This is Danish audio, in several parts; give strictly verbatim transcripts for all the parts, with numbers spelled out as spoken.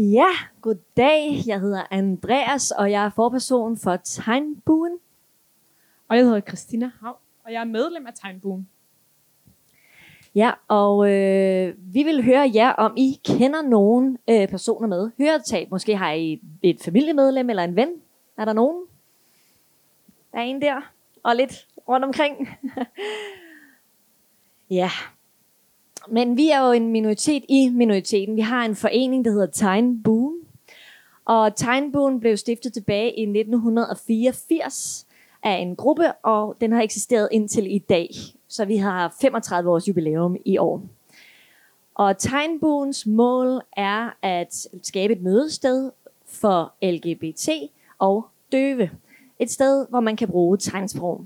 Ja, goddag. Jeg hedder Andreas, og jeg er forperson for Tegnbuen. Og jeg hedder Christina Havn, og jeg er medlem af Tegnbuen. Ja, og øh, vi vil høre jer, om I kender nogen øh, personer med høretab. Måske har I et familiemedlem eller en ven. Er der nogen? Der er en der, og lidt rundt omkring. Ja. Men vi er jo en minoritet i minoriteten. Vi har en forening, der hedder Tegnbuen. Og Tegnbuen blev stiftet tilbage i nitten fireogfirs af en gruppe, og den har eksisteret indtil i dag. Så vi har femogtredive års jubilæum i år. Og Tegnbuens mål er at skabe et mødested for L G B T og døve. Et sted, hvor man kan bruge tegnsprog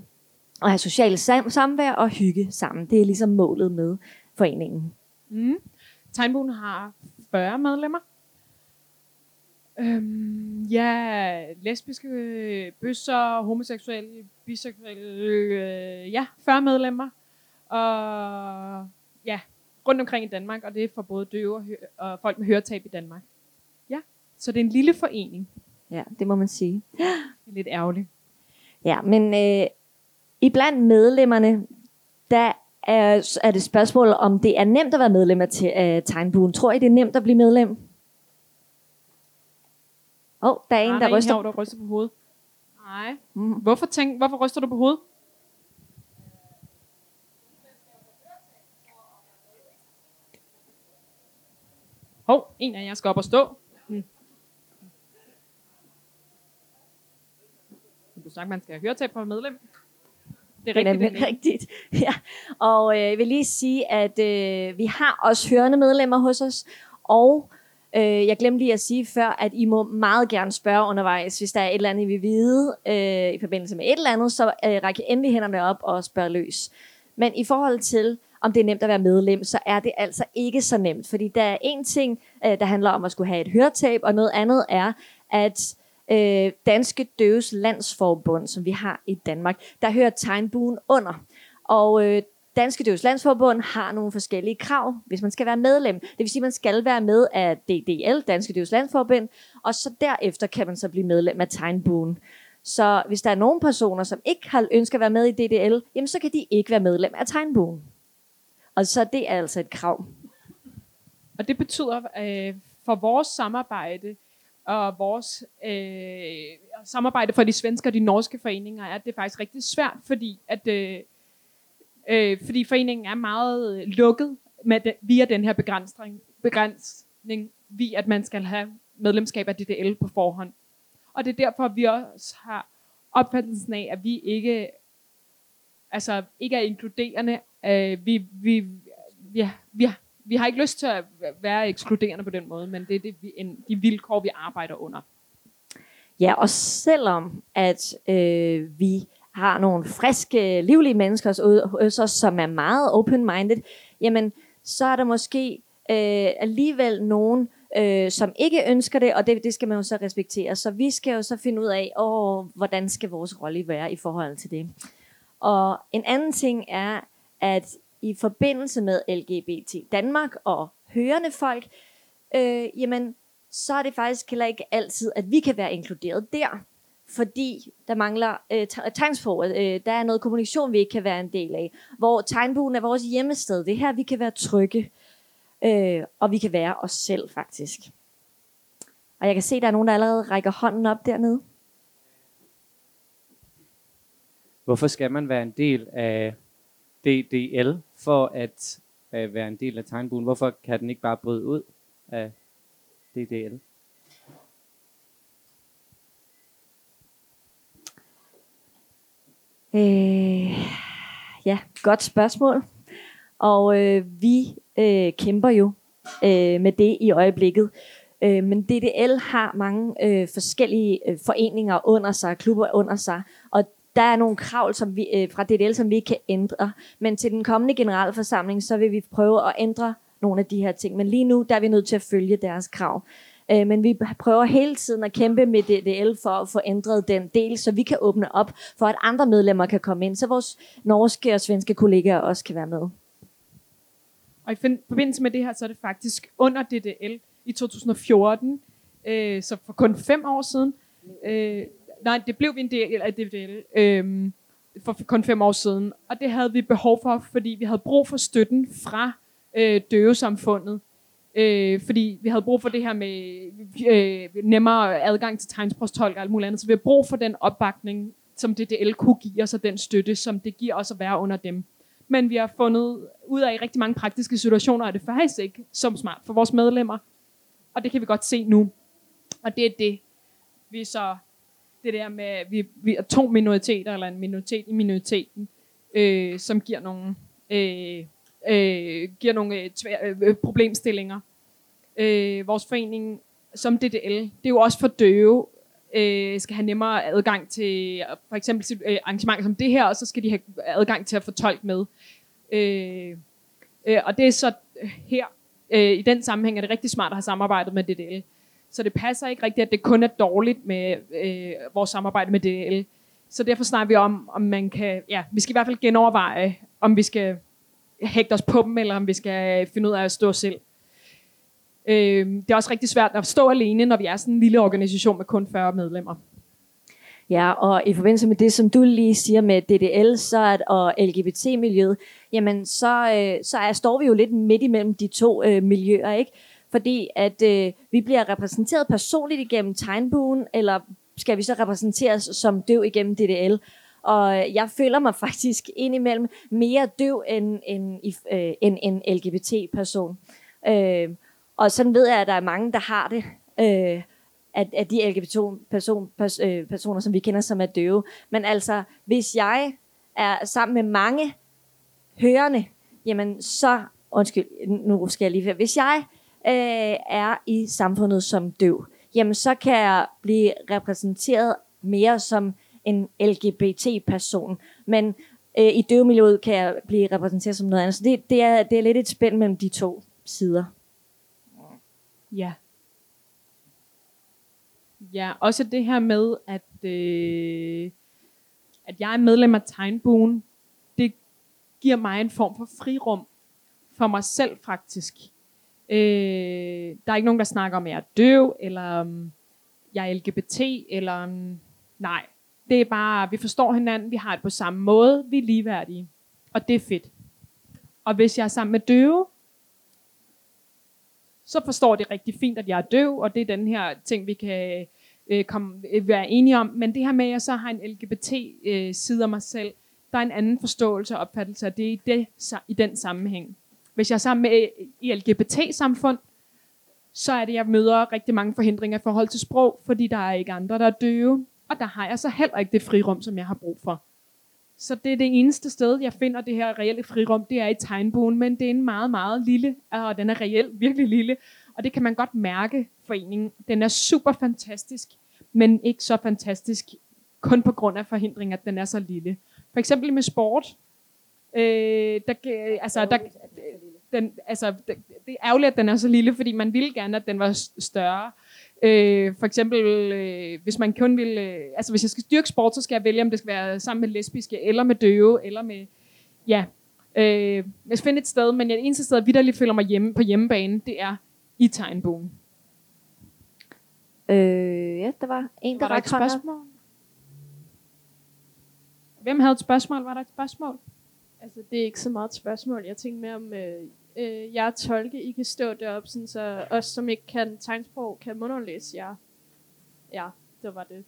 og have sociale sam- samvær og hygge sammen. Det er ligesom målet med foreningen. Mm. Tegnbuen har fyrre medlemmer. Øhm, ja, lesbiske, bøsser, homoseksuelle, biseksuelle, øh, ja, fyrre medlemmer. Og ja, rundt omkring i Danmark, og det er for både døve og, hø- og folk med høretab i Danmark. Ja, så det er en lille forening. Ja, det må man sige. Det er lidt ærgerligt. Ja, men øh, iblandt medlemmerne, der er, er det spørgsmål, om det er nemt at være medlem af te- øh, Tegnbuen. Tror I, det er nemt at blive medlem? Åh, oh, der er en, der, der, er en ryster. Her, der ryster på hovedet. Nej. Mm. Hvorfor, tænk, hvorfor ryster du på hovedet? Hov, oh, en af jer skal op og stå. Mm. Du snakker, man skal høre til på medlem. Det er rigtigt. Det er nemlig rigtigt. Ja. Og øh, jeg vil lige sige, at øh, vi har også hørende medlemmer hos os, og jeg glemte lige at sige før, at I må meget gerne spørge undervejs, hvis der er et eller andet, I vil vide øh, i forbindelse med et eller andet, så øh, ræk endelig hænderne op og spørg løs. Men i forhold til, om det er nemt at være medlem, så er det altså ikke så nemt. Fordi der er en ting, øh, der handler om at skulle have et høretab, og noget andet er, at øh, Danske Døves Landsforbund, som vi har i Danmark, der hører Tegnbuen under. Og øh, Danske Døves Landsforbund har nogle forskellige krav, hvis man skal være medlem. Det vil sige, at man skal være med af D D L, Danske Døves Landsforbund, og så derefter kan man så blive medlem af Tegnbuen. Så hvis der er nogle personer, som ikke har ønsket at være med i D D L, jamen så kan de ikke være medlem af Tegnbuen. Og så det er altså et krav. Og det betyder øh, for vores samarbejde og vores øh, samarbejde for de svenske og de norske foreninger, at det er faktisk rigtig svært, fordi at øh, Øh, fordi foreningen er meget lukket med de, via den her begrænsning, begrænsning via at man skal have medlemskab af D D L på forhånd. Og det er derfor, at vi også har opfattelsen af, at vi ikke, altså, ikke er inkluderende. Øh, vi, vi, ja, vi, vi har ikke lyst til at være ekskluderende på den måde, men det er det, vi, en, de vilkår, vi arbejder under. Ja, og selvom at øh, vi har nogle friske, livlige mennesker hos os, som er meget open-minded, jamen, så er der måske øh, alligevel nogen, øh, som ikke ønsker det, og det, det skal man jo så respektere. Så vi skal jo så finde ud af, åh, hvordan skal vores rolle være i forhold til det. Og en anden ting er, at i forbindelse med L G B T Danmark og hørende folk, øh, jamen, så er det faktisk heller ikke altid, at vi kan være inkluderet der. Fordi der mangler øh, tegnsproget. Øh, der er noget kommunikation, vi ikke kan være en del af. Hvor Tegnbuen er vores hjemmested. Det her, vi kan være trygge. Øh, og vi kan være os selv, faktisk. Og jeg kan se, der er nogen, der allerede rækker hånden op dernede. Hvorfor skal man være en del af D D L for at øh, være en del af Tegnbuen? Hvorfor kan den ikke bare bryde ud af D D L? Øh, ja, godt spørgsmål. Og øh, vi øh, kæmper jo øh, med det i øjeblikket. Øh, men D D L har mange øh, forskellige øh, foreninger under sig, klubber under sig. Og der er nogle krav som vi, øh, fra D D L, som vi ikke kan ændre. Men til den kommende generalforsamling, så vil vi prøve at ændre nogle af de her ting. Men lige nu, der er vi nødt til at følge deres krav. Men vi prøver hele tiden at kæmpe med D D L for at få ændret den del, så vi kan åbne op for, at andre medlemmer kan komme ind, så vores norske og svenske kollegaer også kan være med. Og i forbindelse med det her, så er det faktisk under D D L, i to tusind og fjorten, øh, så for kun fem år siden. Øh, nej, det blev vi en del af det øh, for kun fem år siden, og det havde vi behov for, fordi vi havde brug for støtten fra øh, døvesamfundet. Øh, fordi vi havde brug for det her med øh, nemmere adgang til tegnsprogstolk og alt muligt andet, så vi havde brug for den opbakning, som D D L kunne give os, og den støtte, som det giver os at være under dem. Men vi har fundet ud af, i rigtig mange praktiske situationer, at det faktisk ikke som smart for vores medlemmer, og det kan vi godt se nu. Og det er det, vi så, det der med, vi, vi er to minoriteter, eller en minoritet i minoriteten, øh, som giver nogle... Øh, Øh, giver nogle tvæ- øh, problemstillinger. Øh, vores forening som D D L, det er jo også for døve, øh, skal have nemmere adgang til for eksempel til, øh, arrangementer som det her, og så skal de have adgang til at få tolk med. Øh, øh, og det er så her, øh, i den sammenhæng, er det rigtig smart at have samarbejdet med D D L. Så det passer ikke rigtigt, at det kun er dårligt med øh, vores samarbejde med D D L. Så derfor snakker vi om, om man kan, ja, vi skal i hvert fald genoverveje, om vi skal hægte os på dem, eller om vi skal finde ud af at stå selv. Øh, det er også rigtig svært at stå alene, når vi er sådan en lille organisation med kun fyrre medlemmer. Ja, og i forbindelse med det, som du lige siger med D D L så at, og L G B T-miljøet, jamen så, øh, så er, står vi jo lidt midt imellem de to øh, miljøer, ikke? Fordi at øh, vi bliver repræsenteret personligt igennem Tegnbuen, eller skal vi så repræsenteres som døv igennem D D L? Og jeg føler mig faktisk indimellem mere døv end, end, øh, end en L G B T-person. Øh, og sådan ved jeg, at der er mange, der har det, øh, at, at de L G B T-personer, person, som vi kender, som er døve. Men altså, hvis jeg er sammen med mange hørende, jamen så, undskyld, nu skal jeg lige, hvis jeg øh, er i samfundet som døv, jamen så kan jeg blive repræsenteret mere som en L G B T-person, men øh, i døvemiljøet kan jeg blive repræsenteret som noget andet. Så det, det, er, det er lidt et spænd mellem de to sider. Ja. Ja, også det her med, at, øh, at jeg er medlem af Tegnbuen, det giver mig en form for frirum for mig selv faktisk. Øh, der er ikke nogen, der snakker om, at jeg er døv, eller um, jeg er L G B T, eller um, nej. Det er bare, vi forstår hinanden, vi har det på samme måde, vi er ligeværdige. Og det er fedt. Og hvis jeg er sammen med døve, så forstår det rigtig fint, at jeg er døv, og det er den her ting, vi kan øh, komme, øh, være enige om. Men det her med, at jeg så har en L G B T-side øh, af mig selv, der er en anden forståelse og opfattelse af det i, det i den sammenhæng. Hvis jeg er sammen med øh, i L G B T-samfund, så er det, jeg møder rigtig mange forhindringer i forhold til sprog, fordi der er ikke andre, der er døve. Og der har jeg så heller ikke det frirum, som jeg har brug for. Så det er det eneste sted, jeg finder det her reelle frirum, det er i Tegnbuen, men det er en meget, meget lille, og den er reelt virkelig lille, og det kan man godt mærke, foreningen. Den er super fantastisk, men ikke så fantastisk, kun på grund af forhindringer, at den er så lille. For eksempel med sport, øh, der, altså, der, den, altså, det er ærgerligt, at den er så lille, fordi man ville gerne, at den var større. Øh, for eksempel, øh, hvis man kun vil, øh, altså hvis jeg skal dyrke sport, så skal jeg vælge, om det skal være sammen med lesbiske, eller med døve, eller med, ja, øh, jeg skal finde et sted, men det eneste sted, jeg vitterligt føler mig hjemme, på hjemmebane, det er i Tegnbuen. Øh, ja, der var en, der var der et spørgsmål. Hvem havde et spørgsmål? Var der et spørgsmål? Altså, det er ikke så meget et spørgsmål. Jeg tænkte mere om... Øh Øh, jeg er tolke, I kan stå deroppe, sådan, så os som ikke kan tegnsprog kan mundaflæse jer. Ja, det var det.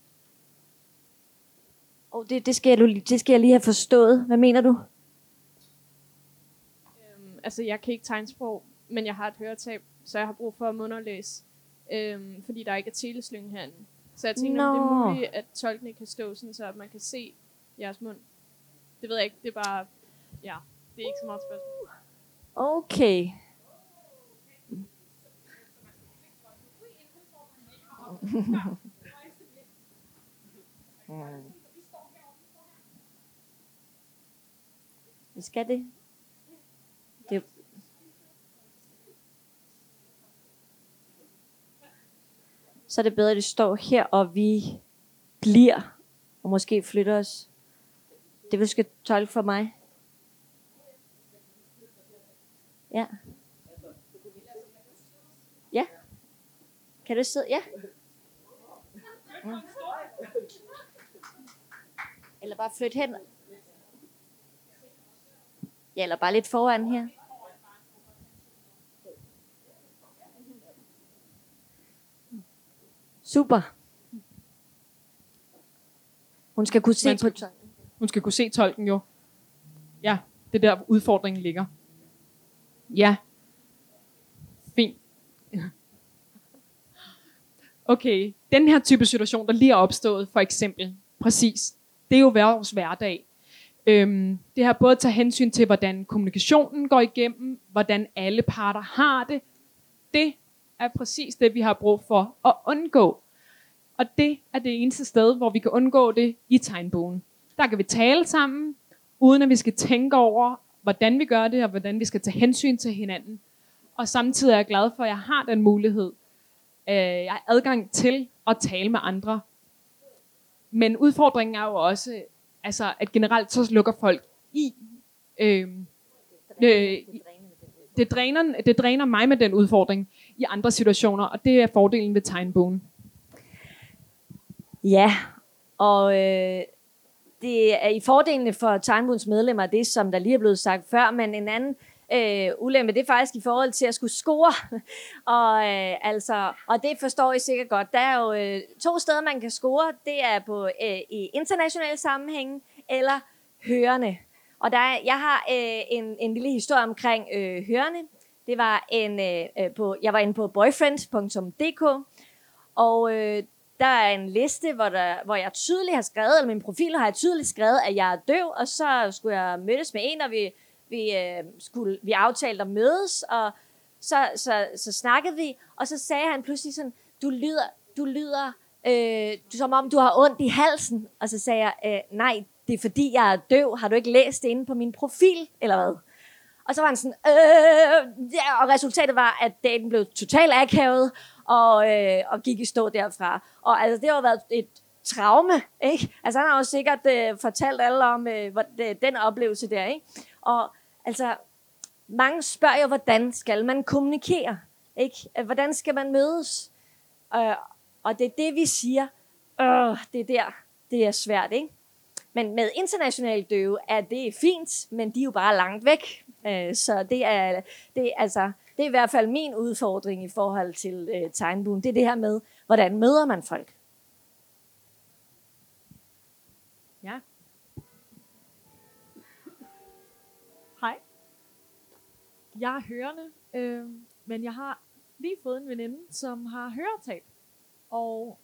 Oh, det, det, skal jeg, det skal jeg lige have forstået. Hvad mener du? Øhm, altså, jeg kan ikke tegnsprog, men jeg har et høretab, så jeg har brug for at mundaflæse, øhm, fordi der ikke er teleslynge herinde. Så jeg tænker, no. Om det er muligt, at tolkene kan stå, sådan, så man kan se jeres mund. Det ved jeg ikke, det er bare, ja, det er ikke så meget spørgsmål. Okay. Vi skal det. det. Så er det bedre, at det står her, og vi bliver, og måske flytter os. Det vil skal tolke for mig. Ja. Ja. Kan du sidde? Ja. ja. Eller bare flytte hen. Ja, eller bare lidt foran her. Super. Hun skal kunne se skal, på tolken. Hun skal kunne se tolken jo. Ja, det der udfordringen ligger. Ja. Fint. Okay, den her type situation, der lige er opstået, for eksempel, præcis, det er jo vores hverdag. Øhm, det her både tager hensyn til, hvordan kommunikationen går igennem, hvordan alle parter har det. Det er præcis det, vi har brug for at undgå. Og det er det eneste sted, hvor vi kan undgå det i Tegnbuen. Der kan vi tale sammen, uden at vi skal tænke over, hvordan vi gør det, og hvordan vi skal tage hensyn til hinanden. Og samtidig er jeg glad for, at jeg har den mulighed. Jeg har adgang til at tale med andre. Men udfordringen er jo også, altså, at generelt så lukker folk i. Øh, øh, det, dræner, det dræner mig med den udfordring i andre situationer, og det er fordelen ved Tegnbuen. Ja, og øh, det er i fordelene for Tegnbuens medlemmer, det som der lige er blevet sagt før, men en anden øh, ulempe, det er faktisk i forhold til at skulle score. og, øh, altså, og det forstår I sikkert godt. Der er jo øh, to steder, man kan score. Det er på, øh, i internationale sammenhænge eller hørende. Og der er, jeg har øh, en, en lille historie omkring øh, hørende. Det var en, øh, på, jeg var inde på boyfriend punktum d k, og øh, der er en liste, hvor, der, hvor jeg tydeligt har skrevet, eller min profil har jeg tydeligt skrevet, at jeg er døv, og så skulle jeg mødes med en, og vi, vi, øh, skulle, vi aftalte at mødes, og så, så, så snakkede vi, og så sagde han pludselig sådan, du lyder, du lyder øh, som om du har ondt i halsen, og så sagde jeg, øh, nej, det er fordi jeg er døv, har du ikke læst det inde på min profil, eller hvad? Og så var han sådan, øh, ja, og resultatet var, at dagen blev totalt akavet, og, øh, og gik i stå derfra. Og altså, det har jo været et traume, ikke? Altså, han har jo sikkert øh, fortalt alle om øh, hvor, øh, den oplevelse der, ikke? Og altså, mange spørger jo, hvordan skal man kommunikere, ikke? Hvordan skal man mødes? Øh, og det er det, vi siger, øh, det er der, det er svært, ikke? Men med internationale døve er det fint, men de er jo bare langt væk. Så det er, det, altså, det er i hvert fald min udfordring i forhold til øh, Tegnbuen. Det er det her med, hvordan møder man folk? Ja. Hej. Jeg er hørende, øh, men jeg har lige fået en veninde, som har høretab. Og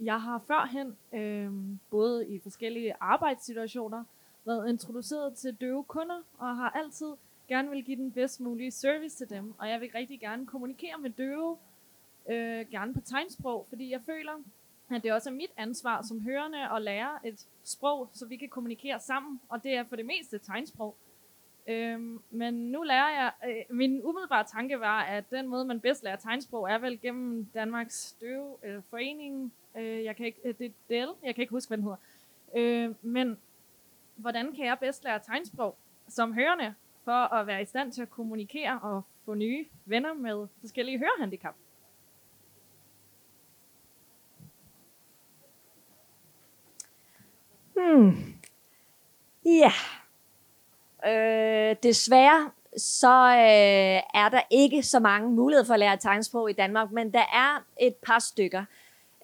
jeg har førhen, øh, både i forskellige arbejdssituationer, været introduceret til døve kunder, og har altid gerne vil give den bedst mulige service til dem, og jeg vil rigtig gerne kommunikere med døve, øh, gerne på tegnsprog, fordi jeg føler, at det også er mit ansvar som hørende at lære et sprog, så vi kan kommunikere sammen, og det er for det meste tegnsprog. Øh, men nu lærer jeg, øh, min umiddelbare tanke var, at den måde, man bedst lærer tegnsprog, er vel gennem Danmarks Døve øh, Forening. Øh, jeg kan ikke, øh, det er D E L, jeg kan ikke huske, hvad den hedder. Øh, men hvordan kan jeg bedst lære tegnsprog som hørende, for at være i stand til at kommunikere og få nye venner med forskellige hørehandicap? Hmm. Ja. Øh, desværre så øh, er der ikke så mange muligheder for at lære tegnsprog i Danmark, men der er et par stykker.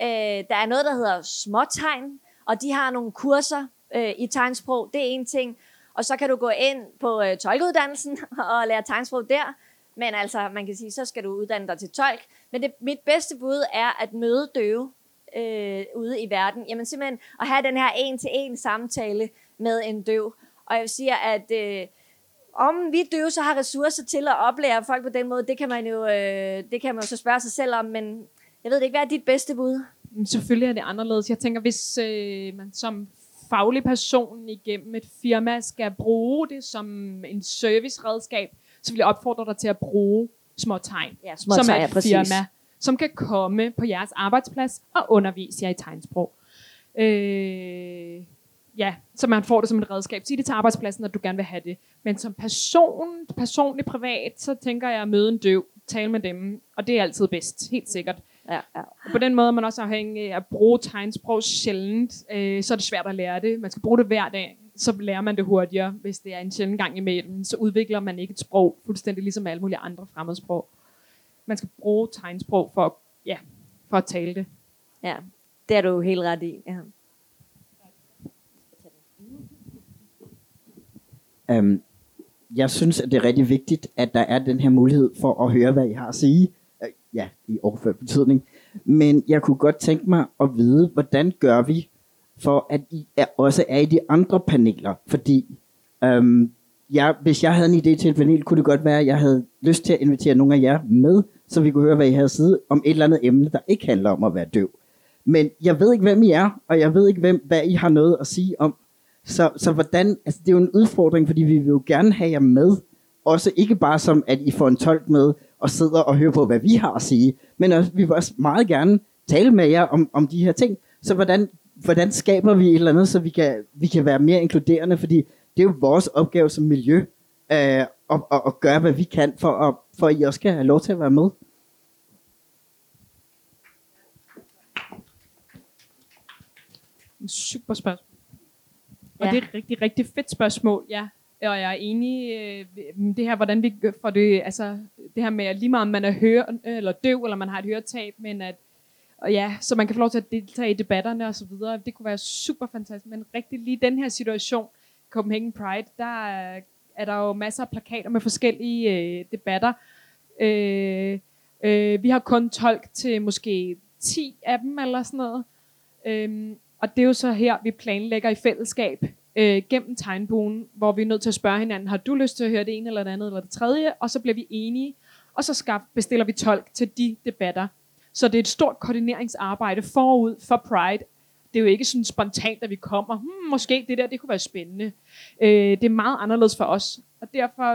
Øh, der er noget, der hedder Små Tegn, og de har nogle kurser øh, i tegnsprog. Det er en ting. Og så kan du gå ind på øh, tolkeuddannelsen og lære tegnsprog der. Men altså, man kan sige, så skal du uddanne dig til tolk. Men det, mit bedste bud er at møde døve øh, ude i verden. Jamen simpelthen at have den her en-til-en samtale med en døv. Og jeg siger, at øh, om vi døve så har ressourcer til at oplære folk på den måde, det kan man jo, øh, det kan man jo så spørge sig selv om. Men jeg ved ikke, hvad er dit bedste bud? Selvfølgelig er det anderledes. Jeg tænker, hvis øh, man som faglig person igennem et firma skal bruge det som en serviceredskab, så vil jeg opfordre dig til at bruge Små Tegn, ja, små som tegn, er et præcis. firma, som kan komme på jeres arbejdsplads og undervise jer i tegnsprog. Øh, ja, så man får det som et redskab. Sig det til arbejdspladsen, at du gerne vil have det. Men som person, personligt privat, så tænker jeg at møde en døv, tale med dem, og det er altid bedst, helt sikkert. Ja, ja. Og på den måde er man også afhængig af at bruge tegnsprog sjældent, øh, så er det svært at lære det. Man skal bruge det hver dag, så lærer man det hurtigere. Hvis det er en sjældent gang imellem, så udvikler man ikke et sprog fuldstændig ligesom alle mulige andre fremmedsprog. Man skal bruge tegnsprog for, ja, for at tale det. Ja, det er du helt ret i. Ja. Um, jeg synes, at det er rigtig vigtigt, at der er den her mulighed for at høre, hvad I har at sige. Ja, i overført betydning. Men jeg kunne godt tænke mig at vide, hvordan gør vi, for at I er, også er i de andre paneler? Fordi øhm, jeg, hvis jeg havde en idé til et panel, kunne det godt være, at jeg havde lyst til at invitere nogle af jer med, så vi kunne høre, hvad I havde sige om et eller andet emne, der ikke handler om at være døv. Men jeg ved ikke, hvem I er, og jeg ved ikke, hvem, hvad I har noget at sige om. Så, så hvordan, altså det er jo en udfordring, fordi vi vil jo gerne have jer med. Også ikke bare som, at I får en tolk med, og sidder og hører på, hvad vi har at sige, men også, vi vil også meget gerne tale med jer om, om de her ting. Så hvordan, hvordan skaber vi et eller andet, så vi kan, vi kan være mere inkluderende, fordi det er jo vores opgave som miljø, øh, at, at, at gøre, hvad vi kan, for at, for at I også skal have lov til at være med. En super spørgsmål. Og ja. Det er et rigtig, rigtig fedt spørgsmål, ja. Og jeg er enig øh, det her, hvordan vi får det, altså det her med, at lige meget om man er høre, eller døv, eller man har et høretab, men at, og ja, så man kan få lov til at deltage i debatterne og så videre. Det kunne være super fantastisk, men rigtig lige den her situation, Copenhagen Pride, der er, er der jo masser af plakater med forskellige øh, debatter. Øh, øh, vi har kun tolk til måske ti af dem, eller sådan noget. Øh, og det er jo så her, vi planlægger i fællesskab, Øh, gennem Tegnbuen, hvor vi er nødt til at spørge hinanden, har du lyst til at høre det ene eller det andet eller det tredje, og så bliver vi enige, og så skab, bestiller vi tolk til de debatter. Så det er et stort koordineringsarbejde forud for Pride. Det er jo ikke sådan spontant, at vi kommer, hmm, måske det der, det kunne være spændende. Øh, det er meget anderledes for os, og derfor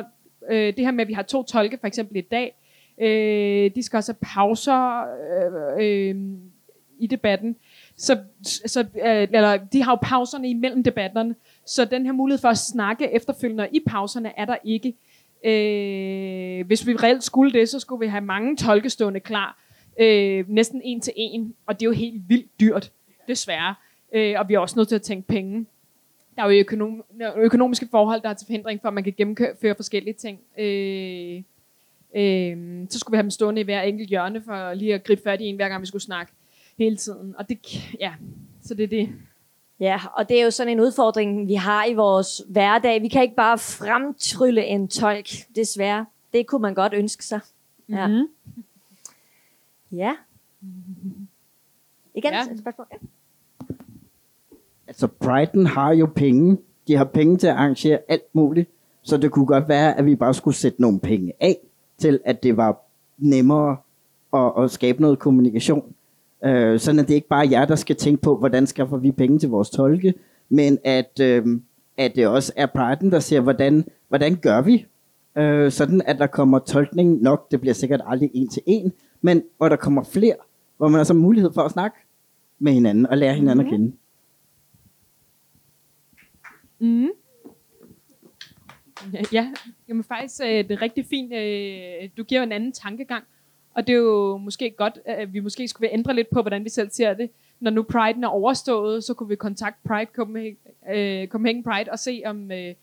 øh, det her med, at vi har to tolke for eksempel i dag, øh, de skal også have pauser øh, øh, i debatten, Så, så, eller, de har jo pauserne imellem debatterne, så den her mulighed for at snakke efterfølgende i pauserne er der ikke. Øh, hvis vi reelt skulle det, så skulle vi have mange tolkestående klar, øh, næsten en til en, og det er jo helt vildt dyrt, desværre. Øh, og vi er også nødt til at tænke penge. Der er jo økonom, økonomiske forhold, der er til forhindring for, at man kan gennemføre forskellige ting. Øh, øh, så skulle vi have dem stående i hver enkelt hjørne, for lige at gribe fat i en, hver gang vi skulle snakke. Hele tiden, og det, ja, så det er det. Ja, og det er jo sådan en udfordring, vi har i vores hverdag. Vi kan ikke bare fremtrylle en tolk, desværre. Det kunne man godt ønske sig. Ja. Mm-hmm. Ja. Igen, ja. Et spørgsmål. Ja. Altså, Brighton har jo penge. De har penge til at arrangere alt muligt, så det kunne godt være, at vi bare skulle sætte nogle penge af, til at det var nemmere at, at skabe noget kommunikation. Øh, sådan at det ikke bare er jer, der skal tænke på, hvordan skaffer vi penge til vores tolke, men at, øh, at det også er Pride'en, der siger, hvordan, hvordan gør vi, øh, sådan at der kommer tolkning nok, det bliver sikkert aldrig en til en, men hvor der kommer flere, hvor man har så mulighed for at snakke med hinanden og lære hinanden mm-hmm. at kende. Mm-hmm. Ja, ja. Jamen, faktisk det er rigtig fint, du giver en anden tankegang. Og det er jo måske godt, at vi måske skulle ændre lidt på, hvordan vi selv ser det. Når nu Pride'en er overstået, så kunne vi kontakte Pride, Copenhagen Pride og se, om øh,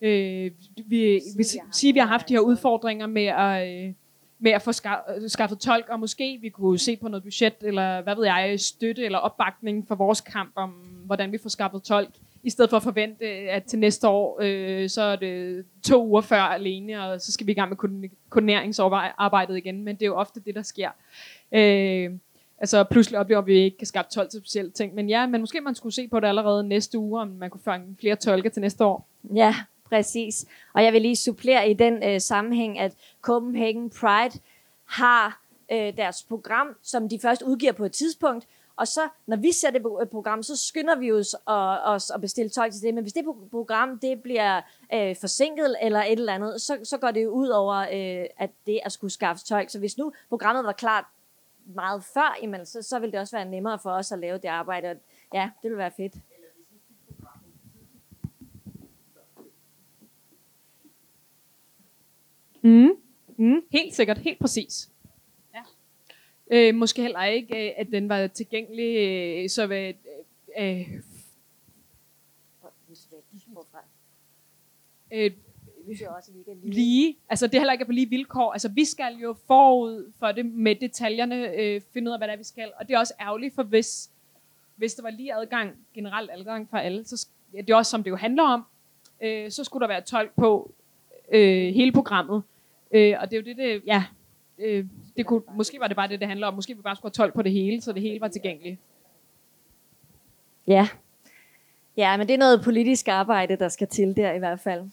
øh, vi, vi sige, at vi har haft de her udfordringer med at, øh, med at få skaffet tolk, og måske vi kunne se på noget budget, eller hvad ved jeg, støtte eller opbakning for vores kamp om, hvordan vi får skaffet tolk, i stedet for at forvente, at til næste år, øh, så er det to uger før alene, og så skal vi i gang med koordineringsarbejdet igen, men det er jo ofte det, der sker. Øh, altså pludselig oplever vi ikke kan skabe tolv til specielle ting, men ja, men måske man skulle se på det allerede næste uge, om man kunne fange flere tolker til næste år. Ja, præcis. Og jeg vil lige supplere i den øh, sammenhæng, at Copenhagen Pride har øh, deres program, som de først udgiver på et tidspunkt, og så, når vi ser det program, så skynder vi os at, at bestille tolk til det. Men hvis det program det bliver øh, forsinket eller et eller andet, så, så går det jo ud over, øh, at det at skulle skaffe tolk. Så hvis nu programmet var klart meget før, jamen, så, så ville det også være nemmere for os at lave det arbejde. Og ja, det ville være fedt. Mm, mm, helt sikkert, helt præcis. Øh, måske heller ikke, at den var tilgængelig, øh, så ved... Øh, øh, øh, lige, altså det er heller ikke på lige vilkår. Altså vi skal jo forud for det med detaljerne, øh, finde ud af, hvad der vi skal. Og det er også ærgerligt, for hvis, hvis der var lige adgang, generelt adgang for alle, så ja, det er også som det jo handler om, øh, så skulle der være tolk på øh, hele programmet. Øh, og det er jo det, det ja... Øh, det kunne, måske var det bare det, det handler om. Måske vi bare skulle have tolv på det hele, så det hele var tilgængeligt. Ja. Ja, men det er noget politisk arbejde, der skal til der i hvert fald.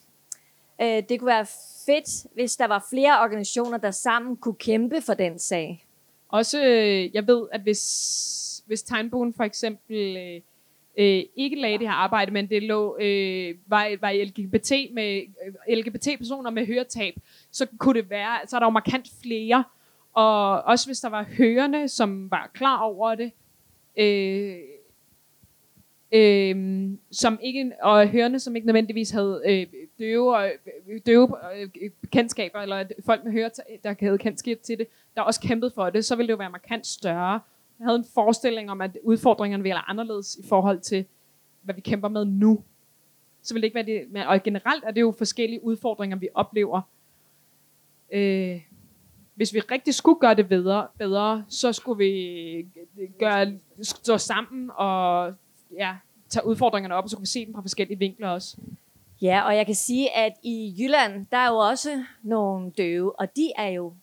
Øh, det kunne være fedt, hvis der var flere organisationer, der sammen kunne kæmpe for den sag. Også, øh, jeg ved, at hvis, hvis Tegnbuen for eksempel øh, øh, ikke lagde det her arbejde, men det lå, øh, var, var L G B T med L G B T-personer med høretab, så kunne det være, så er der jo markant flere. Og også hvis der var hørende, som var klar over det, øh, øh, som ikke, og hørende, som ikke nødvendigvis havde øh, døve, og, døve øh, kendskaber, eller folk med høre, der havde kendskab til det, der også kæmpede for det, så ville det jo være markant større. Jeg havde en forestilling om, at udfordringerne ville være anderledes i forhold til, hvad vi kæmper med nu. Så ville det ikke være det, og generelt er det jo forskellige udfordringer, vi oplever. Øh, Hvis vi rigtig skulle gøre det bedre, bedre så skulle vi gøre, stå sammen og ja, tage udfordringerne op, og så kunne vi se dem fra forskellige vinkler også. Ja, og jeg kan sige, at i Jylland, der er jo også nogle døve, og de er jo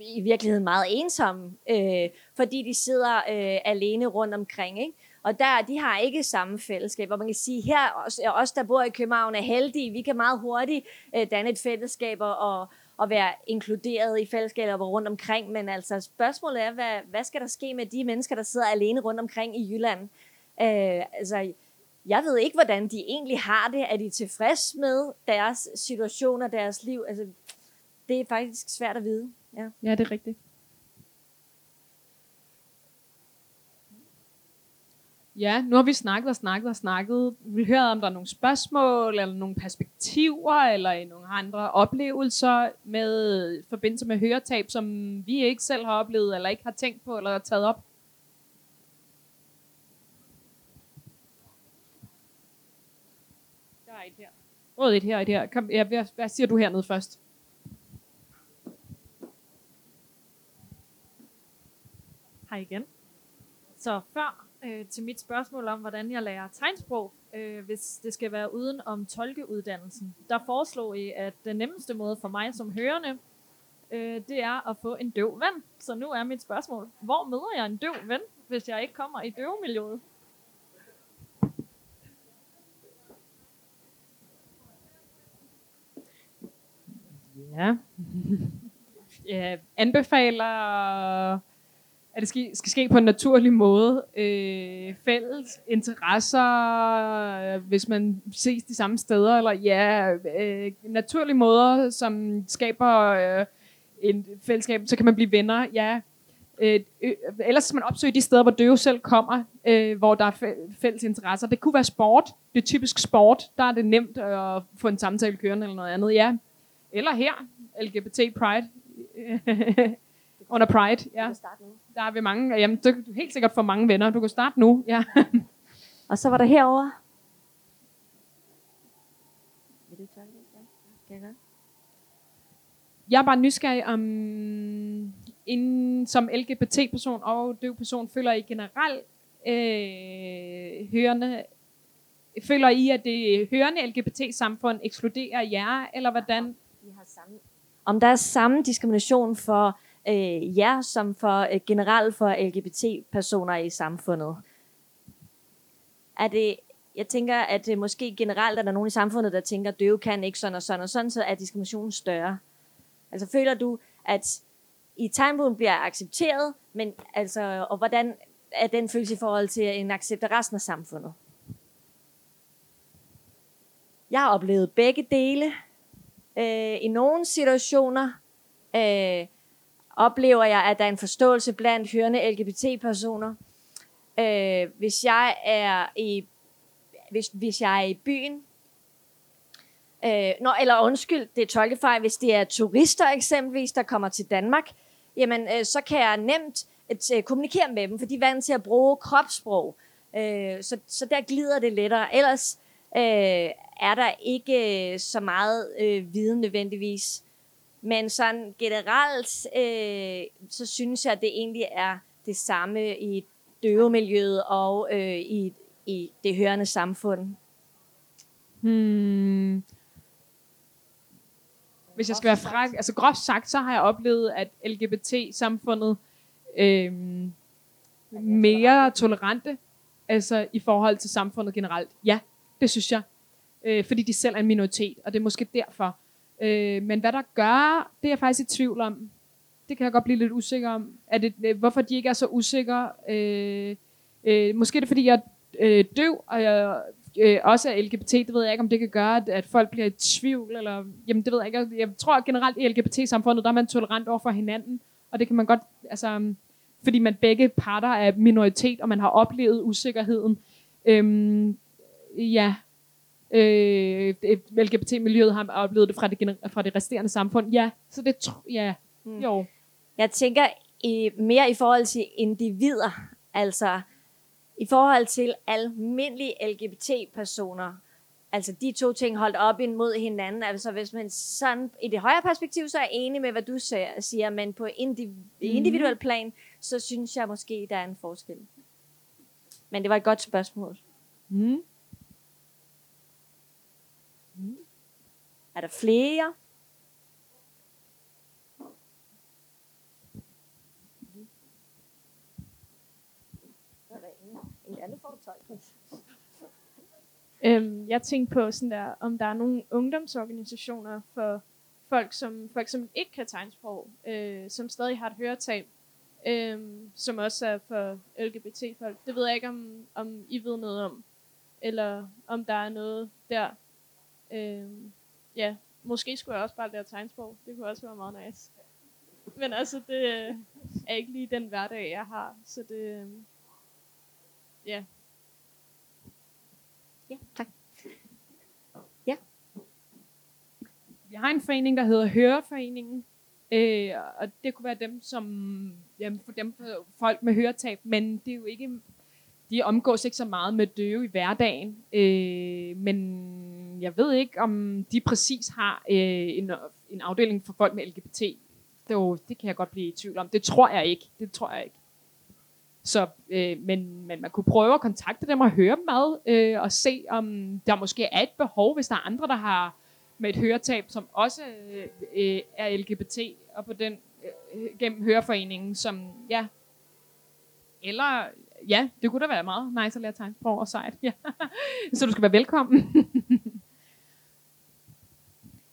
i virkeligheden meget ensomme, øh, fordi de sidder øh, alene rundt omkring, ikke? Og der, de har ikke samme fællesskab, og man kan sige, her os, os der bor i København er heldige, vi kan meget hurtigt øh, danne et fællesskab og og være inkluderet i fællesskaber rundt omkring, men altså spørgsmålet er, hvad, hvad skal der ske med de mennesker, der sidder alene rundt omkring i Jylland? Øh, altså, jeg ved ikke, hvordan de egentlig har det. Er de tilfredse med deres situation og deres liv? Altså, det er faktisk svært at vide. Ja, ja det er rigtigt. Ja, nu har vi snakket og snakket og snakket. Vi vil høre, om der er nogle spørgsmål, eller nogle perspektiver, eller nogle andre oplevelser med forbindelse med høretab, som vi ikke selv har oplevet, eller ikke har tænkt på, eller taget op. Der er et her. Både et her og et her. Kom, ja, hvad siger du hernede først? Hej igen. Så før... Øh, til mit spørgsmål om, hvordan jeg lærer tegnsprog, øh, hvis det skal være uden om tolkeuddannelsen. Der foreslog I, at den nemmeste måde for mig som hørende, øh, det er at få en døv ven. Så nu er mit spørgsmål, hvor møder jeg en døv ven, hvis jeg ikke kommer i døvemiljøet? Ja. Jeg anbefaler... at det skal, skal ske på en naturlig måde. Øh, fælles interesser, hvis man ses de samme steder, eller ja, øh, naturlige måder, som skaber øh, en fællesskab, så kan man blive venner, ja. Øh, øh, ellers skal man opsøge de steder, hvor døve selv kommer, øh, hvor der er fælles interesser. Det kunne være sport, det er typisk sport, der er det nemt at få en samtale kørende eller noget andet, ja. Eller her, L G B T Pride. Under Pride, ja. Der er vi mange, jamen du kan helt sikkert få mange venner. Du kan starte nu, ja. Og så var der herovre. Jeg er bare nysgerrig om, inden, som L G B T-person og døv person, føler I generelt øh, hørende, føler I, at det hørende L G B T-samfund ekskluderer jer, eller hvordan? Om der er samme diskrimination for Øh, ja, som for øh, generelt for L G B T-personer i samfundet. Er det, jeg tænker, at øh, måske generelt er der nogen i samfundet, der tænker, døve kan ikke sådan og sådan og sådan, så er diskriminationen større. Altså føler du, at i Tegnbuen bliver accepteret, men altså, og hvordan er den følelse i forhold til en accept af resten af samfundet? Jeg har oplevet begge dele. Øh, I nogle situationer øh, oplever jeg, at der er en forståelse blandt hørende L G B T-personer. Øh, hvis jeg er i, hvis, hvis jeg er i byen, øh, når, eller undskyld, det er tolkefejl, hvis det er turister eksempelvis, der kommer til Danmark, jamen øh, så kan jeg nemt at øh, kommunikere med dem, for de er vant til at bruge kropssprog. Øh, så, så der glider det lettere. Ellers øh, er der ikke øh, så meget øh, viden nødvendigvis. Men sådan generelt, øh, så synes jeg, at det egentlig er det samme i døvemiljøet og øh, i, i det hørende samfund. Hmm. Hvis jeg skal være fræk, altså groft sagt, så har jeg oplevet, at L G B T-samfundet øh, mere tolerante, altså i forhold til samfundet generelt. Ja, det synes jeg. Øh, fordi de selv er en minoritet, og det er måske derfor. Øh, men hvad der gør, det er jeg faktisk i tvivl om. Det kan jeg godt blive lidt usikker om. Er det, øh, hvorfor de ikke er så usikre? Øh, øh, måske er det, fordi jeg er øh, døv, og jeg... Øh, også er L G B T, det ved jeg ikke, om det kan gøre, at, at folk bliver i tvivl, eller, jamen det ved jeg ikke, jeg tror at generelt i L G B T-samfundet, der er man tolerant over for hinanden, og det kan man godt, altså, fordi man begge parter er minoritet, og man har oplevet usikkerheden, øhm, ja, øh, L G B T-miljøet har oplevet det fra det, fra det resterende samfund, ja, så det tror ja, hmm. jo. Jeg tænker i, mere i forhold til individer, altså, i forhold til almindelige L G B T-personer, altså de to ting holdt op imod hinanden, altså hvis man sådan, i det højere perspektiv, så er jeg enig med, hvad du siger, men på individuel plan, så synes jeg måske, der er en forskel. Men det var et godt spørgsmål. Mm. Mm. Er der flere? Øhm, jeg tænkte på sådan der, om der er nogle ungdomsorganisationer for folk, som for eksempel ikke kan tegnsprog, øh, som stadig har et høretab, øh, som også er for L G B T-folk. Det ved jeg ikke, om, om I ved noget om, eller om der er noget der. Øh, ja, måske skulle jeg også bare lære tegnsprog. Det kunne også være meget nice. Men altså, det er ikke lige den hverdag, jeg har, så det... Ja. Yeah. Ja, yeah, tak. Ja. Yeah. Jeg har en forening, der hedder Høreforeningen, øh, og det kunne være dem, som, jamen, for dem for folk med høretab, men det er jo ikke, de omgås ikke så meget med døve i hverdagen, øh, men jeg ved ikke, om de præcis har øh, en, en afdeling for folk med L G B T. Det, jo, det kan jeg godt blive i tvivl om. Det tror jeg ikke. Det tror jeg ikke. Så, øh, men, men man kunne prøve at kontakte dem og høre dem ad, øh, og se, om der måske er et behov, hvis der er andre, der har med et høretab, som også øh, er L G B T, og på den, øh, gennem Høreforeningen, som, ja, eller, ja, det kunne da være meget nice at lære tegnsprog og sejt, ja. Så du skal være velkommen.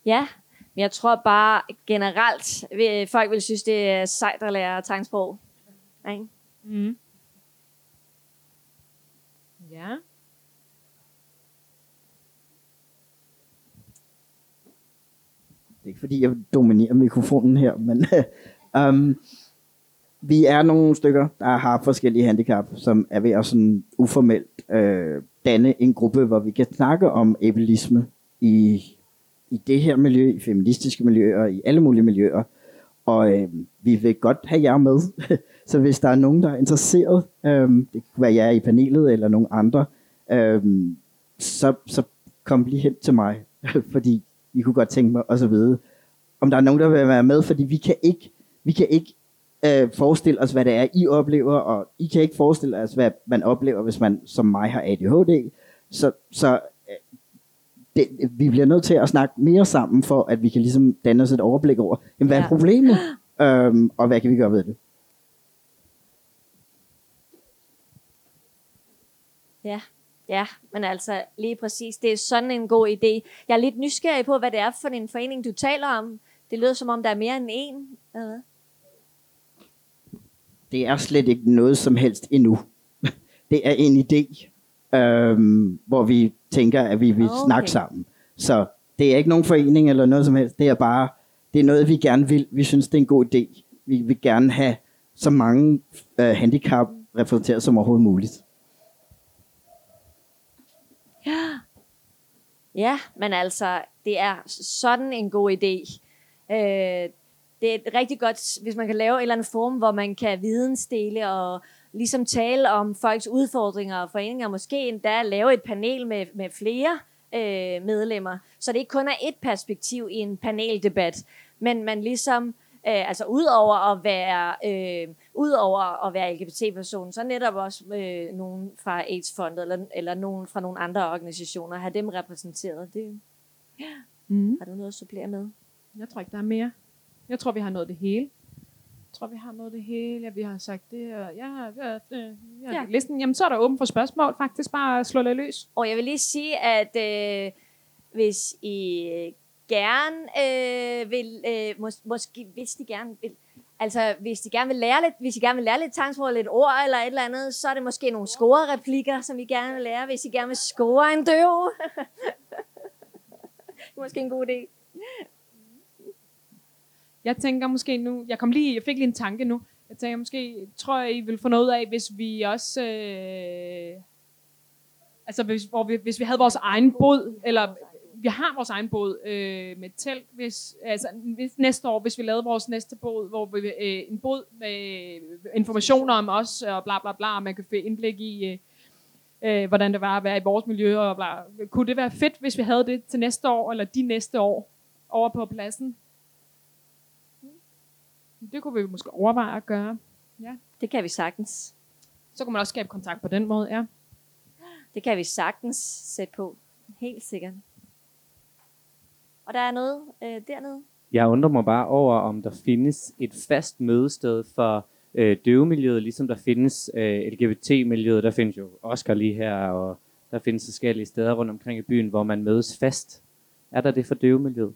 Ja, men jeg tror bare generelt, folk vil synes, det er sejt at lære tegnsprog, ikke? Mm. Ja. Det er ikke fordi jeg dominerer mikrofonen her, men um, vi er nogle stykker, der har forskellige handicap, som er ved at sådan uformelt øh, danne en gruppe, hvor vi kan snakke om ableisme i, i det her miljø, i feministiske miljøer, i alle mulige miljøer. Og øh, vi vil godt have jer med, så hvis der er nogen, der er interesseret, øh, det kan være jer i panelet eller nogen andre, øh, så, så kom lige hen til mig, fordi vi kunne godt tænke mig også at vide, om der er nogen, der vil være med, fordi vi kan ikke, vi kan ikke øh, forestille os, hvad det er, I oplever, og I kan ikke forestille os, hvad man oplever, hvis man som mig har A D H D, så... så Det, vi bliver nødt til at snakke mere sammen, for at vi kan ligesom danne os et overblik over, jamen, hvad er problemet, øhm, og hvad kan vi gøre ved det? Ja, ja, men altså lige præcis, det er sådan en god idé. Jeg er lidt nysgerrig på, hvad det er for en forening, du taler om. Det lyder som om, der er mere end en. Eller? Det er slet ikke noget som helst endnu. Det er en idé. Øhm, hvor vi tænker, at vi vil okay. snakke sammen. Så det er ikke nogen forening eller noget som helst. Det er bare, det er noget, vi gerne vil. Vi synes, det er en god idé. Vi vil gerne have så mange øh, handicap repræsenteret som overhovedet muligt. Ja. Ja, men altså, det er sådan en god idé. Øh, det er et rigtig godt, hvis man kan lave en eller anden form, hvor man kan vidensdele og ligesom tale om folks udfordringer og foreninger, måske endda lave et panel med, med flere øh, medlemmer, så det ikke kun er et perspektiv i en paneldebat, men man ligesom, øh, altså udover at være, øh, udover at være L G B T-person, så netop også øh, nogen fra AIDS-fondet, eller, eller nogen fra nogle andre organisationer, have dem repræsenteret. Det, ja. Mm. Har du noget at supplere med? Jeg tror ikke, der er mere. Jeg tror, vi har nået det hele. Jeg tror, vi har nået det hele, ja, vi har sagt det, og jeg har hørt det. Jeg har ja. listen. Jamen, så er der åben for spørgsmål, faktisk. Bare slå det løs. Og jeg vil lige sige, at øh, hvis I gerne øh, vil, øh, mås- måske, hvis de gerne vil, altså, hvis de gerne vil lære lidt, hvis I gerne vil lære lidt tegnsprog, lidt ord eller et eller andet, så er det måske nogle score-replikker, som I gerne vil lære, hvis I gerne vil score en døve. Det er måske en god idé. Jeg tænker måske nu, jeg kom lige, jeg fik lige en tanke nu. Jeg tænker måske, tror jeg, I vil få noget af, hvis vi også, øh, altså hvis, hvor vi, hvis vi havde vores egen båd, eller vi har vores egen båd øh, med telt, hvis, altså hvis, næste år, hvis vi lavede vores næste båd, hvor vi, øh, en båd med informationer om os, og bla bla bla, og man kan få indblik i, øh, øh, hvordan det var at være i vores miljø, og bla. Kunne det være fedt, hvis vi havde det til næste år, eller de næste år, over på pladsen? Det kunne vi måske overveje at gøre. Ja. Det kan vi sagtens. Så kunne man også skabe kontakt på den måde, ja. Det kan vi sagtens sætte på. Helt sikkert. Og der er noget øh, dernede. Jeg undrer mig bare over, om der findes et fast mødested for øh, døvemiljøet, ligesom der findes øh, L G B T-miljøet. Der findes jo Oscar lige her, og der findes forskellige steder rundt omkring i byen, hvor man mødes fast. Er der det for døvemiljøet?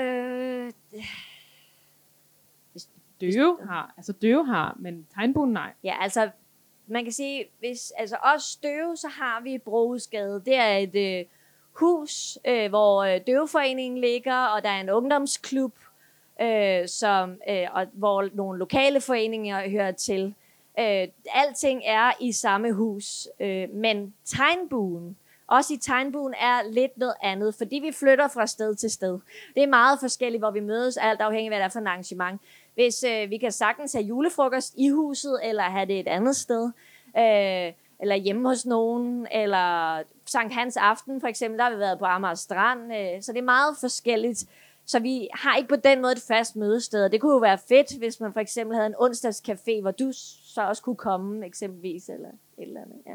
Øh, døve har, altså døve har, men Tegnbuen nej. Ja, altså man kan sige, hvis altså os døve, så har vi Brohusgade. Det er et øh, hus, øh, hvor øh, Døveforeningen ligger, og der er en ungdomsklub, øh, som øh, og hvor nogle lokale foreninger hører til. Øh, alting er i samme hus, øh, men Tegnbuen. Også i Tegnbuen er lidt noget andet, fordi vi flytter fra sted til sted. Det er meget forskelligt, hvor vi mødes, alt afhængig af, hvad der er for en arrangement. Hvis øh, vi kan sagtens have julefrokost i huset, eller have det et andet sted, øh, eller hjemme hos nogen, eller Sankt Hans Aften for eksempel, der har vi været på Amager Strand, øh, så det er meget forskelligt. Så vi har ikke på den måde et fast mødested, det kunne jo være fedt, hvis man for eksempel havde en onsdagscafé, hvor du så også kunne komme, eksempelvis, eller et eller andet, ja.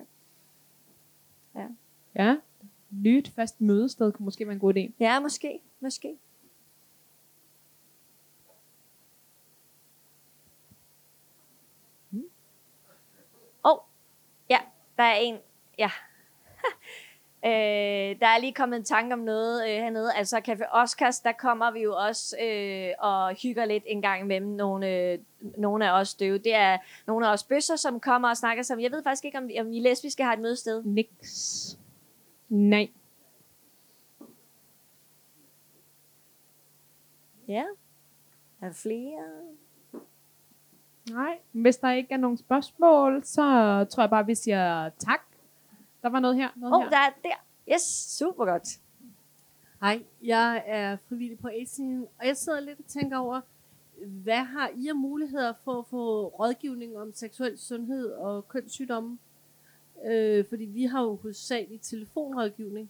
Ja. Ja, nyt fast mødested kunne måske være en god idé. Ja, måske, måske. Mm. Oh, ja, der er en, ja. øh, der er lige kommet en tanke om noget øh, hernede. Altså Cafe Oscars, der kommer vi jo også øh, og hygger lidt en gang imellem nogle, øh, nogle af os døve. Det er nogle af os bøsser, som kommer og snakker sammen. Jeg ved faktisk ikke, om, om I lesbiske har et mødested. Niks. Nej. Ja. Er der flere? Nej. Hvis der ikke er nogen spørgsmål, så tror jeg bare, vi siger tak. Der var noget her. Noget oh, her. Der er der. Yes, super godt. Hej, jeg er frivillig på A-scenen, og jeg sidder lidt og tænker over, hvad har I af muligheder for at få rådgivning om seksuel sundhed og kønssygdomme? Øh, fordi vi har jo hovedsageligt telefonrådgivning.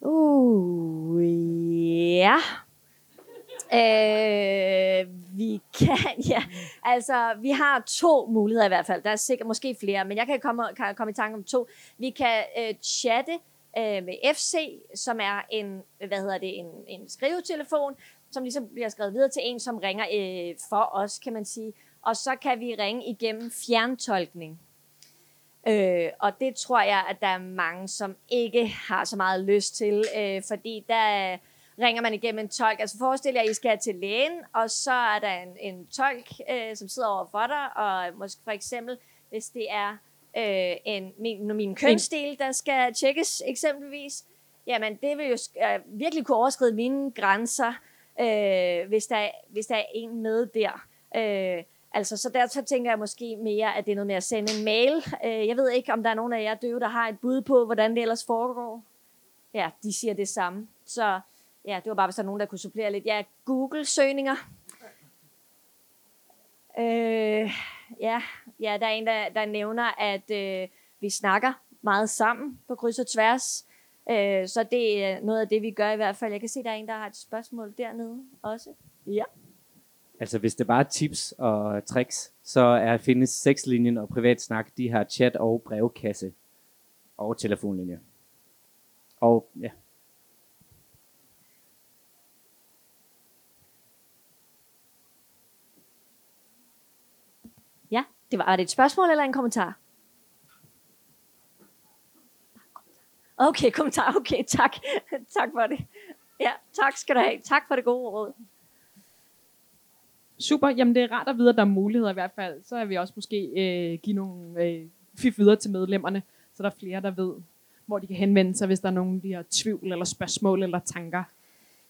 Uh, ja. Øh, vi kan, ja. Altså, vi har to muligheder i hvert fald. Der er sikkert måske flere, men jeg kan komme, kan komme i tanke om to. Vi kan øh, chatte øh, med F C, som er en, hvad hedder det, en, en skrivetelefon, som ligesom bliver skrevet videre til en, som ringer øh, for os, kan man sige. Og så kan vi ringe igennem fjerntolkning. Øh, og det tror jeg, at der er mange, som ikke har så meget lyst til, øh, fordi der ringer man igennem en tolk. Altså forestil jer, at I skal til lægen, og så er der en, en tolk, øh, som sidder over for dig, og måske for eksempel, hvis det er øh, en, min, min kønsdel, der skal tjekkes eksempelvis, jamen det vil jo øh, virkelig kunne overskride mine grænser, Øh, hvis, der, hvis der er en med der. Øh, Altså, så der så tænker jeg måske mere, at det er noget med at sende en mail. Jeg ved ikke, om der er nogen af jer døve, der har et bud på, hvordan det ellers foregår. Ja, de siger det samme. Så ja, det var bare, hvis der er nogen, der kunne supplere lidt. Ja, Google-søgninger. Øh, ja, ja, der er en, der, der nævner, at øh, vi snakker meget sammen på kryds og tværs. Øh, så det er noget af det, vi gør i hvert fald. Jeg kan se, der er en, der har et spørgsmål dernede også. Ja. Altså, hvis det bare er tips og tricks, så er findes sexlinjen og privatsnak, de har chat og brevkasse og telefonlinje. Og ja. Ja, det var, var det et spørgsmål eller en kommentar? Okay, kommentar. Okay, tak. Tak for det. Ja, tak skal du have. Tak for det gode råd. Super, jamen det er rart at vide, at der er muligheder i hvert fald. Så er vi også måske øh, give nogle øh, fif videre til medlemmerne, så der er flere, der ved, hvor de kan henvende sig, hvis der er nogen, de har tvivl eller spørgsmål eller tanker.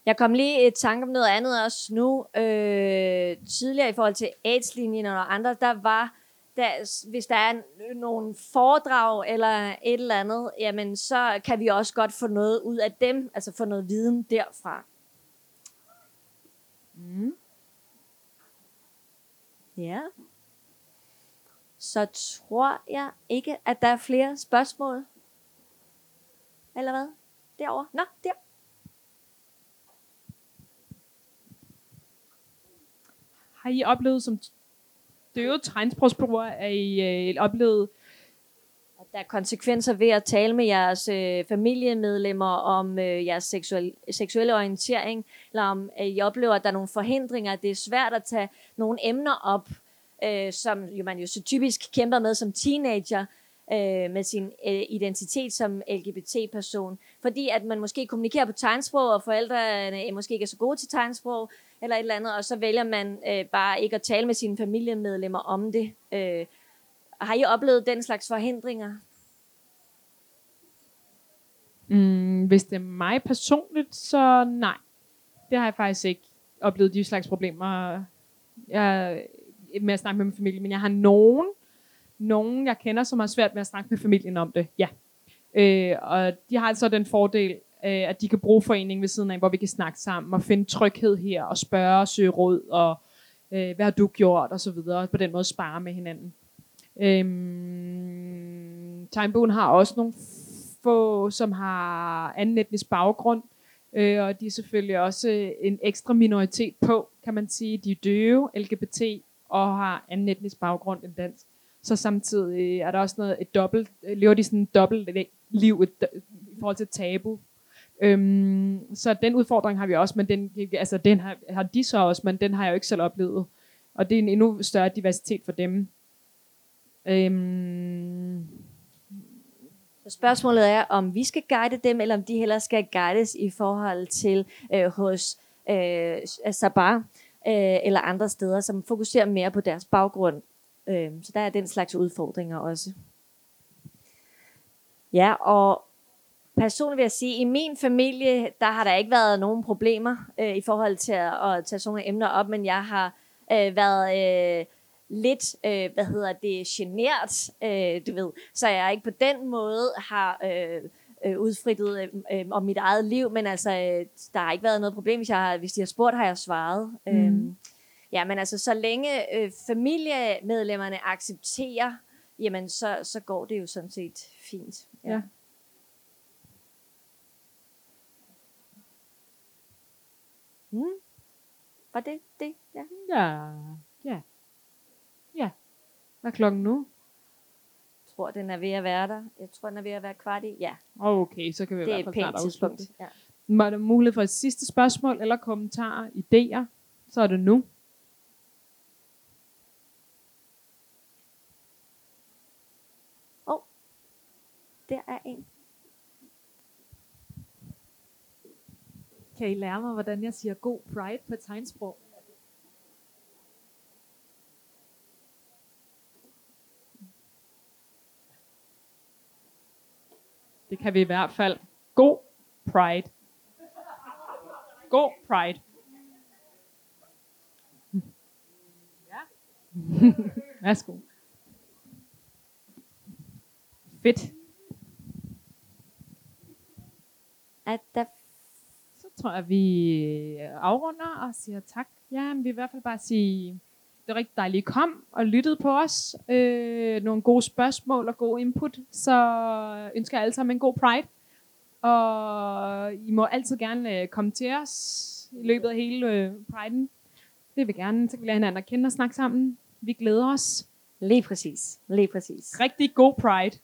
Jeg kom lige et tanke om noget andet også nu. Øh, tidligere i forhold til AIDS-linjen og andre, der var, der, hvis der er nogle foredrag eller et eller andet, jamen så kan vi også godt få noget ud af dem, altså få noget viden derfra. Mm. Ja, så tror jeg ikke, at der er flere spørgsmål, eller hvad? Derovre? Nå, der. Har I oplevet som døve tegnsprogsbrugere, at I øh, oplevet? At der er konsekvenser ved at tale med jeres øh, familiemedlemmer om øh, jeres seksuel, seksuelle orientering, eller om øh, I oplever, at der er nogle forhindringer. Det er svært at tage nogle emner op, øh, som jo, man jo så typisk kæmper med som teenager, øh, med sin øh, identitet som L G B T person. Fordi at man måske kommunikerer på tegnsprog, og forældrene øh, måske ikke er så gode til tegnsprog, eller et eller andet, og så vælger man øh, bare ikke at tale med sine familiemedlemmer om det. Øh, Har I oplevet den slags forhindringer? Mm, hvis det er mig personligt, så nej. Det har jeg faktisk ikke oplevet, de slags problemer jeg, med at snakke med min familie. Men jeg har nogen, nogen jeg kender, som har svært med at snakke med familien om det. Ja. Øh, og de har altså den fordel, øh, at de kan bruge foreningen ved siden af, hvor vi kan snakke sammen og finde tryghed her og spørge og søge råd og øh, hvad har du gjort og så videre. På den måde spare med hinanden. Øhm, Tegnbuen har også nogle få, som har anden etnisk baggrund, øh, og de er selvfølgelig også en ekstra minoritet på, kan man sige. De er døve, L G B T og har anden etnisk baggrund end dansk. Så samtidig er der også noget et dobbelt, lever de sådan et dobbelt liv et, i forhold til tabu. Øhm, så den udfordring har vi også, men den, altså den har, har de så også, men den har jeg jo ikke selv oplevet. Og det er en endnu større diversitet for dem. Øhm. Så spørgsmålet er, om vi skal guide dem, eller om de heller skal guides i forhold til øh, hos øh, Sabar øh, eller andre steder, som fokuserer mere på deres baggrund. Øh, så der er den slags udfordringer også. Ja, og personligt vil jeg sige, i min familie, der har der ikke været nogen problemer øh, i forhold til at, at tage sådan nogle emner op, men jeg har øh, været... Øh, lidt, øh, hvad hedder det, genert, øh, du ved, så jeg ikke på den måde har øh, øh, udfrittet øh, om mit eget liv, men altså, øh, der har ikke været noget problem, hvis, jeg har, hvis de har spurgt, har jeg svaret. Mm. Øhm, ja, men altså, så længe øh, familiemedlemmerne accepterer, jamen, så, så går det jo sådan set fint. Ja. Ja. Mm. Var det det? Ja. Ja. Ja. Ja, hvad er klokken nu? Jeg tror, den er ved at være der. Jeg tror, den er ved at være kvart i. Ja. Okay, så kan vi i hvert fald snart afslutte det. Ja. Må der mulighed for et sidste spørgsmål eller kommentarer, idéer, så er det nu. Åh, oh, der er en. Kan I lære mig, hvordan jeg siger god pride på tegnsprog? Det kan vi i hvert fald. God pride. God pride. Ja. Værsgo. Fedt. At der... Så tror jeg, vi afrunder og siger tak. Ja, men vi vil i hvert fald bare sige, det er rigtig dejligt, at I kom og lyttede på os. Øh, nogle gode spørgsmål og god input. Så ønsker jeg alle sammen en god Pride. Og I må altid gerne komme til os i løbet af hele Pride'en. Det vil gerne, så kan vi lade hinanden at kende og snakke sammen. Vi glæder os. Lige præcis. Lige præcis. Rigtig god Pride.